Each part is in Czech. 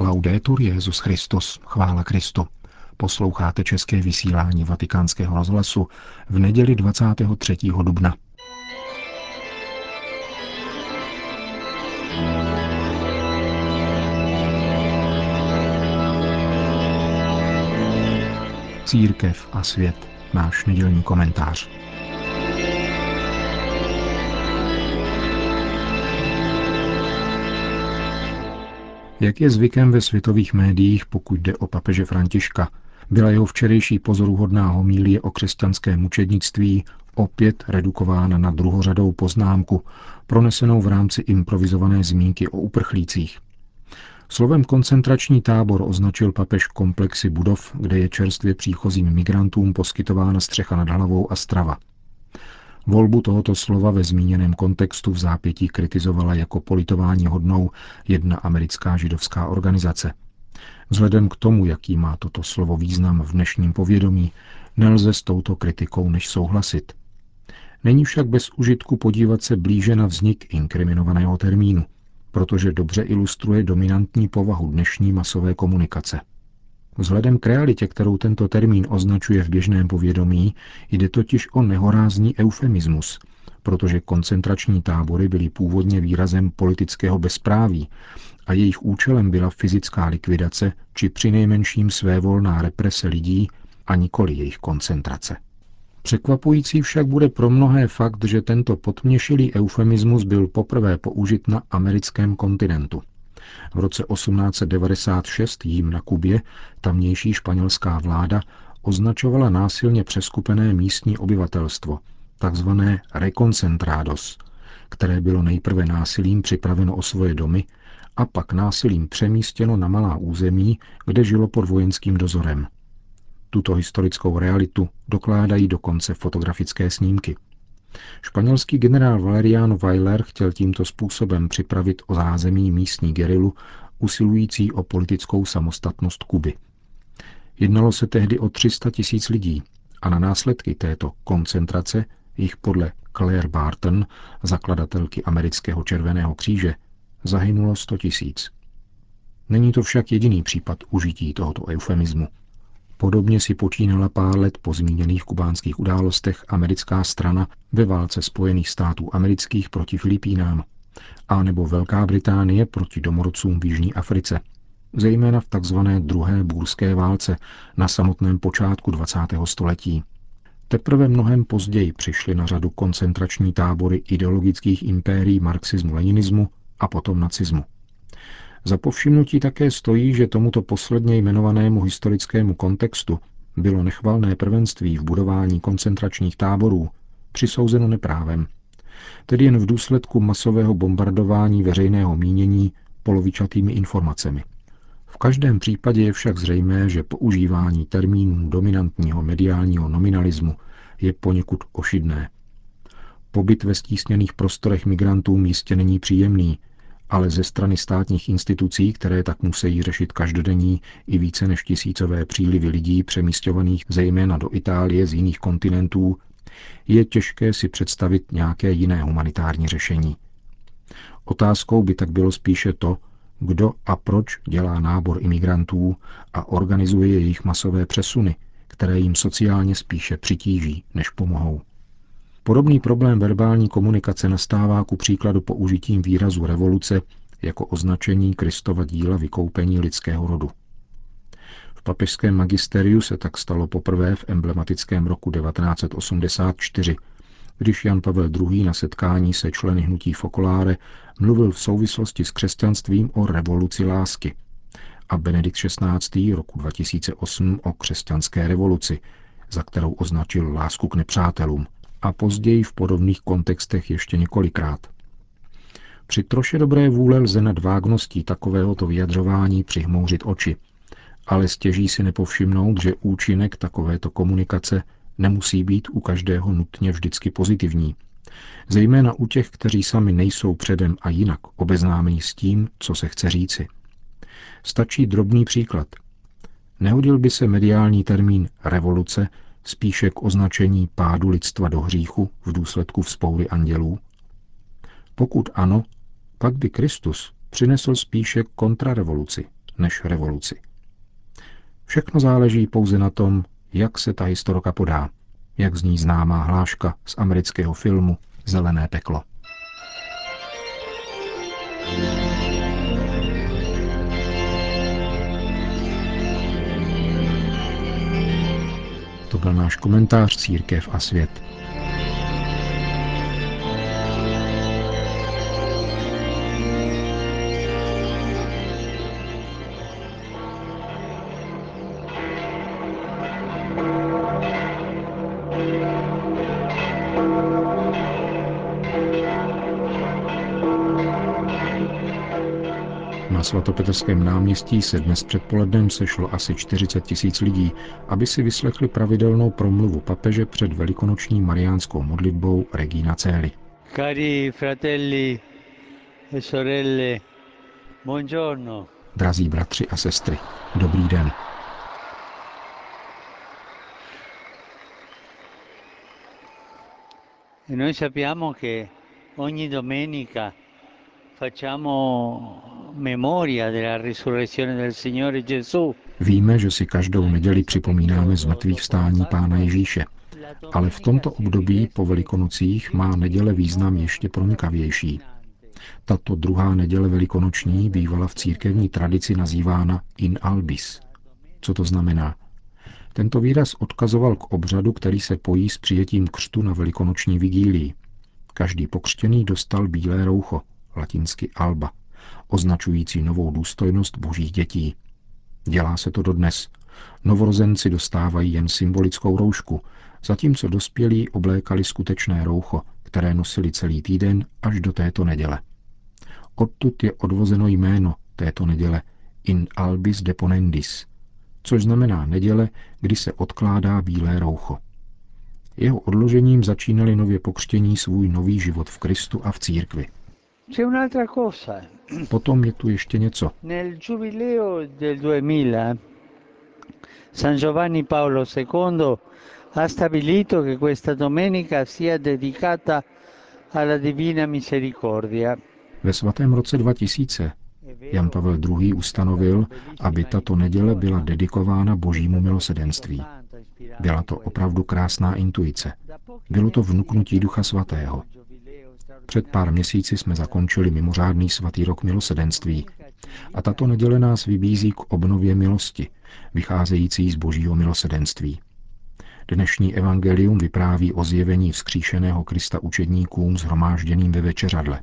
Laudetur Jesus Christus, chvála Kristu. Posloucháte české vysílání Vatikánského rozhlasu v neděli 23. dubna. Církev a svět, náš nedělní komentář. Jak je zvykem ve světových médiích, pokud jde o papeže Františka, byla jeho včerejší pozoruhodná homilie o křesťanském mučednictví opět redukována na druhořadou poznámku, pronesenou v rámci improvizované zmínky o uprchlících. Slovem koncentrační tábor označil papež komplexy budov, kde je čerstvě příchozím migrantům poskytována střecha nad hlavou a strava. Volbu tohoto slova ve zmíněném kontextu v zápětí kritizovala jako politováníhodnou jedna americká židovská organizace. Vzhledem k tomu, jaký má toto slovo význam v dnešním povědomí, nelze s touto kritikou než souhlasit. Není však bez užitku podívat se blíže na vznik inkriminovaného termínu, protože dobře ilustruje dominantní povahu dnešní masové komunikace. Vzhledem k realitě, kterou tento termín označuje v běžném povědomí, jde totiž o nehorázný eufemismus, protože koncentrační tábory byly původně výrazem politického bezpráví a jejich účelem byla fyzická likvidace či přinejmenším svévolná represe lidí a nikoli jejich koncentrace. Překvapující však bude pro mnohé fakt, že tento potměšilý eufemismus byl poprvé použit na americkém kontinentu. V roce 1896 jím na Kubě tamnější španělská vláda označovala násilně přeskupené místní obyvatelstvo, takzvané reconcentrádos, které bylo nejprve násilím připraveno o svoje domy a pak násilím přemístěno na malá území, kde žilo pod vojenským dozorem. Tuto historickou realitu dokládají dokonce fotografické snímky. Španělský generál Valeriano Weyler chtěl tímto způsobem připravit o zázemí místní gerilu usilující o politickou samostatnost Kuby. Jednalo se tehdy o 300 000 lidí a na následky této koncentrace jich podle Claire Barton, zakladatelky amerického Červeného kříže, zahynulo 100 000. Není to však jediný případ užití tohoto eufemismu. Podobně si počínala pár let po zmíněných kubánských událostech americká strana ve válce Spojených států amerických proti Filipínám, a nebo Velká Británie proti domorodcům v Jižní Africe, zejména v tzv. Druhé bůrské válce na samotném počátku 20. století. Teprve mnohem později přišly na řadu koncentrační tábory ideologických impérií marxismu-leninismu a potom nacismu. Za povšimnutí také stojí, že tomuto posledně jmenovanému historickému kontextu bylo nechvalné prvenství v budování koncentračních táborů přisouzeno neprávem, tedy jen v důsledku masového bombardování veřejného mínění polovičatými informacemi. V každém případě je však zřejmé, že používání termínů dominantního mediálního nominalismu je poněkud ošidné. Pobyt ve stísněných prostorech migrantům jistě není příjemný, ale ze strany státních institucí, které tak musí řešit každodenní i více než tisícové přílivy lidí přemísťovaných zejména do Itálie z jiných kontinentů, je těžké si představit nějaké jiné humanitární řešení. Otázkou by tak bylo spíše to, kdo a proč dělá nábor imigrantů a organizuje jejich masové přesuny, které jim sociálně spíše přitíží, než pomohou. Podobný problém verbální komunikace nastává ku příkladu použitím výrazu revoluce jako označení Kristova díla vykoupení lidského rodu. V papežském magisteriu se tak stalo poprvé v emblematickém roku 1984, když Jan Pavel II. Na setkání se členy hnutí Focolare mluvil v souvislosti s křesťanstvím o revoluci lásky a Benedikt XVI. Roku 2008 o křesťanské revoluci, za kterou označil lásku k nepřátelům, a později v podobných kontextech ještě několikrát. Při troše dobré vůle lze nad vágností takovéhoto vyjadřování přihmouřit oči, ale stěží si nepovšimnout, že účinek takovéto komunikace nemusí být u každého nutně vždycky pozitivní, zejména u těch, kteří sami nejsou předem a jinak obeznámeni s tím, co se chce říci. Stačí drobný příklad. Nehodil by se mediální termín revoluce spíše k označení pádu lidstva do hříchu v důsledku vzpoury andělů? Pokud ano, pak by Kristus přinesl spíše kontrarevoluci než revoluci. Všechno záleží pouze na tom, jak se ta historka podá, jak zní známá hláška z amerického filmu Zelené peklo. To byl náš komentář Církev a svět. Na svatopetrském náměstí se dnes předpolednem sešlo asi 40 000 lidí, aby si vyslechli pravidelnou promluvu papeže před velikonoční mariánskou modlitbou Regina Celi. Cari fratelli e sorelle, buongiorno. Drazí bratři a sestry, dobrý den. Noi sappiamo che ogni domenica facciamo memoria della risurrezione del Signore Gesù. Víme, že si každou neděli připomínáme zmrtvýchvstání Pána Ježíše, ale v tomto období po Velikonocích má neděle význam ještě pronikavější. Tato druhá neděle velikonoční bývala v církevní tradici nazývána in albis. Co to znamená? Tento výraz odkazoval k obřadu, který se pojí s přijetím křtu na velikonoční vigílii. Každý pokřtěný dostal bílé roucho, latinsky alba, označující novou důstojnost božích dětí. Dělá se to dodnes. Novorozenci dostávají jen symbolickou roušku, zatímco dospělí oblékali skutečné roucho, které nosili celý týden až do této neděle. Odtud je odvozeno jméno této neděle in albis deponendis, což znamená neděle, kdy se odkládá bílé roucho. Jeho odložením začínali nově pokřtění svůj nový život v Kristu a v církvi. Potom je tu ještě něco. Ve svatém roce 2000 Jan Pavel II. Ustanovil, aby tato neděle byla dedikována Božímu milosedenství. Byla to opravdu krásná intuice. Bylo to vnuknutí Ducha Svatého. Před pár měsíci jsme zakončili mimořádný svatý rok milosedenství a tato neděle nás vybízí k obnově milosti, vycházející z božího milosedenství. Dnešní evangelium vypráví o zjevení vzkříšeného Krista učedníkům shromážděným ve večeřadle.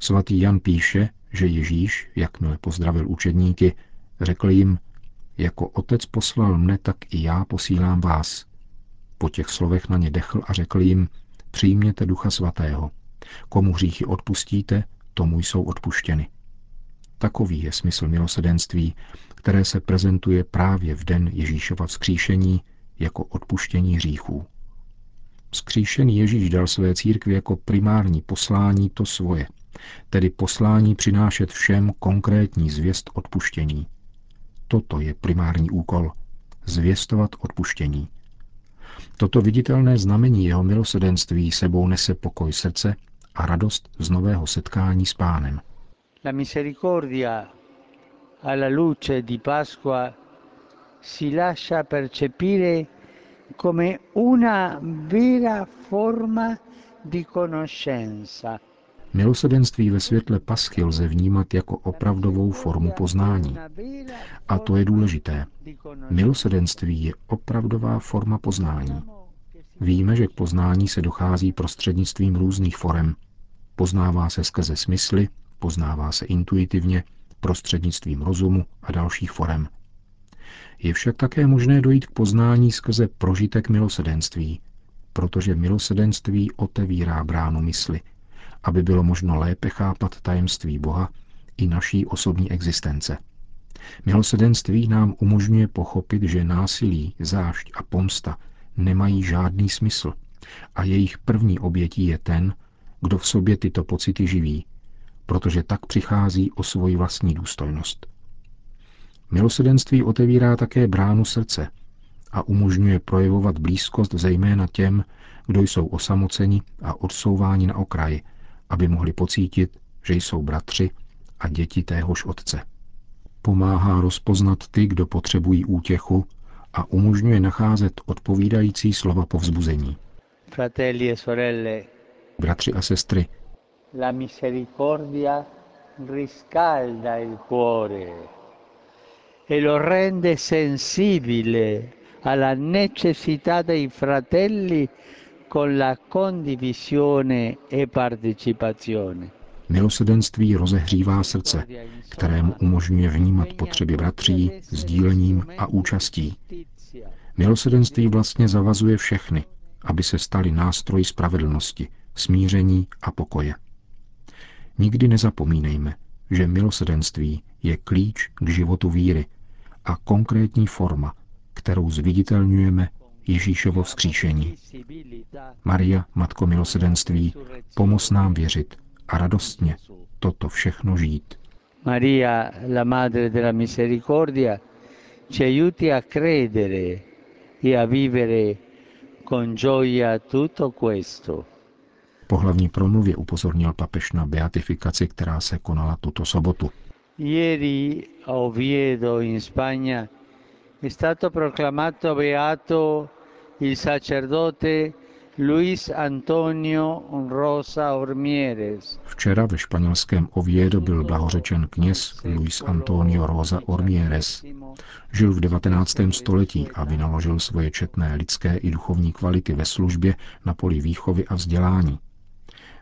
Svatý Jan píše, že Ježíš, jakmile pozdravil učedníky, řekl jim: jako otec poslal mne, tak i já posílám vás. Po těch slovech na ně dechl a řekl jim: přijměte Ducha Svatého. Komu hříchy odpustíte, tomu jsou odpuštěny. Takový je smysl milosedenství, které se prezentuje právě v den Ježíšova vzkříšení jako odpuštění hříchů. Vzkříšený Ježíš dal své církvi jako primární poslání to svoje, tedy poslání přinášet všem konkrétní zvěst odpuštění. Toto je primární úkol – zvěstovat odpuštění. Toto viditelné znamení jeho milosedenství sebou nese pokoj srdce a radost z nového setkání s Pánem. La misericordia alla luce di Pasqua si lascia percepire come una vera forma di conoscenza. Milosedenství ve světle paschy lze vnímat jako opravdovou formu poznání. A to je důležité. Milosedenství je opravdová forma poznání. Víme, že k poznání se dochází prostřednictvím různých forem. Poznává se skrze smysly, poznává se intuitivně, prostřednictvím rozumu a dalších forem. Je však také možné dojít k poznání skrze prožitek milosedenství, protože milosedenství otevírá bránu mysli, aby bylo možno lépe chápat tajemství Boha i naší osobní existence. Milosedenství nám umožňuje pochopit, že násilí, zášť a pomsta nemají žádný smysl a jejich první obětí je ten, kdo v sobě tyto pocity živí, protože tak přichází o svoji vlastní důstojnost. Milosedenství otevírá také bránu srdce a umožňuje projevovat blízkost zejména těm, kdo jsou osamoceni a odsouváni na okraji, aby mohli pocítit, že jsou bratři a děti téhož otce. pomáhá rozpoznat ty, kdo potřebují útěchu, a umožňuje nacházet odpovídající slova povzbuzení. Fratelli e sorelle, bratři a sestry, la misericordia riscalda il cuore e lo rende sensibile alla necessità dei fratelli con la condivisione e partecipazione. Milosrdenství rozehřívá srdce, kterému umožňuje vnímat potřeby bratří, sdílením a účastí. Milosrdenství vlastně zavazuje všechny, aby se stali nástroji spravedlnosti, smíření a pokoje. Nikdy nezapomínejme, že milosrdenství je klíč k životu víry a konkrétní forma, kterou zviditelňujeme Ježíšovo vzkříšení. Maria, Matko milosrdenství, pomoz nám věřit a radostně toto všechno žít. Maria, la madre della misericordia, ci aiuti a credere e a vivere con gioia tutto questo. Po hlavní promluvě upozornil papež na beatifikaci, která se konala tuto sobotu. Ieri a Oviedo in Spagna è stato proclamato beato il sacerdote Luis Antonio Rosa Ormieres. Včera ve španělském Oviedo byl blahořečen kněz Luis Antonio Rosa Ormieres. Žil v 19. století a vynaložil svoje četné lidské i duchovní kvality ve službě na poli výchovy a vzdělání.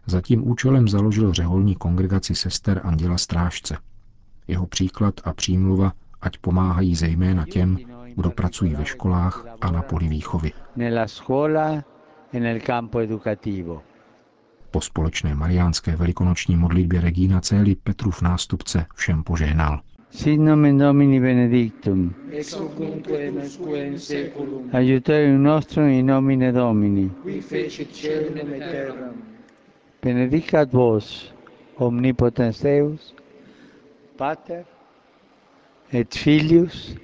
Za tím účelem založil řeholní kongregaci sester Anděla Strážce. Jeho příklad a přímluva ať pomáhají zejména těm, kdo pracují ve školách a na poli výchovy. Po společné mariánské velikonoční modlitbě Regina Celi Petrův nástupce všem požehnal. Sit nomen Domini benedictum. Ex hoc nunc et usque in saeculum. Aiuterium nostrum in nomine Domini. Qui fecit caelum et terram. Benedicat vos omnipotens Deus, Pater et Filius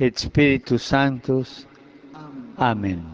et Spiritus Sanctus. Amen.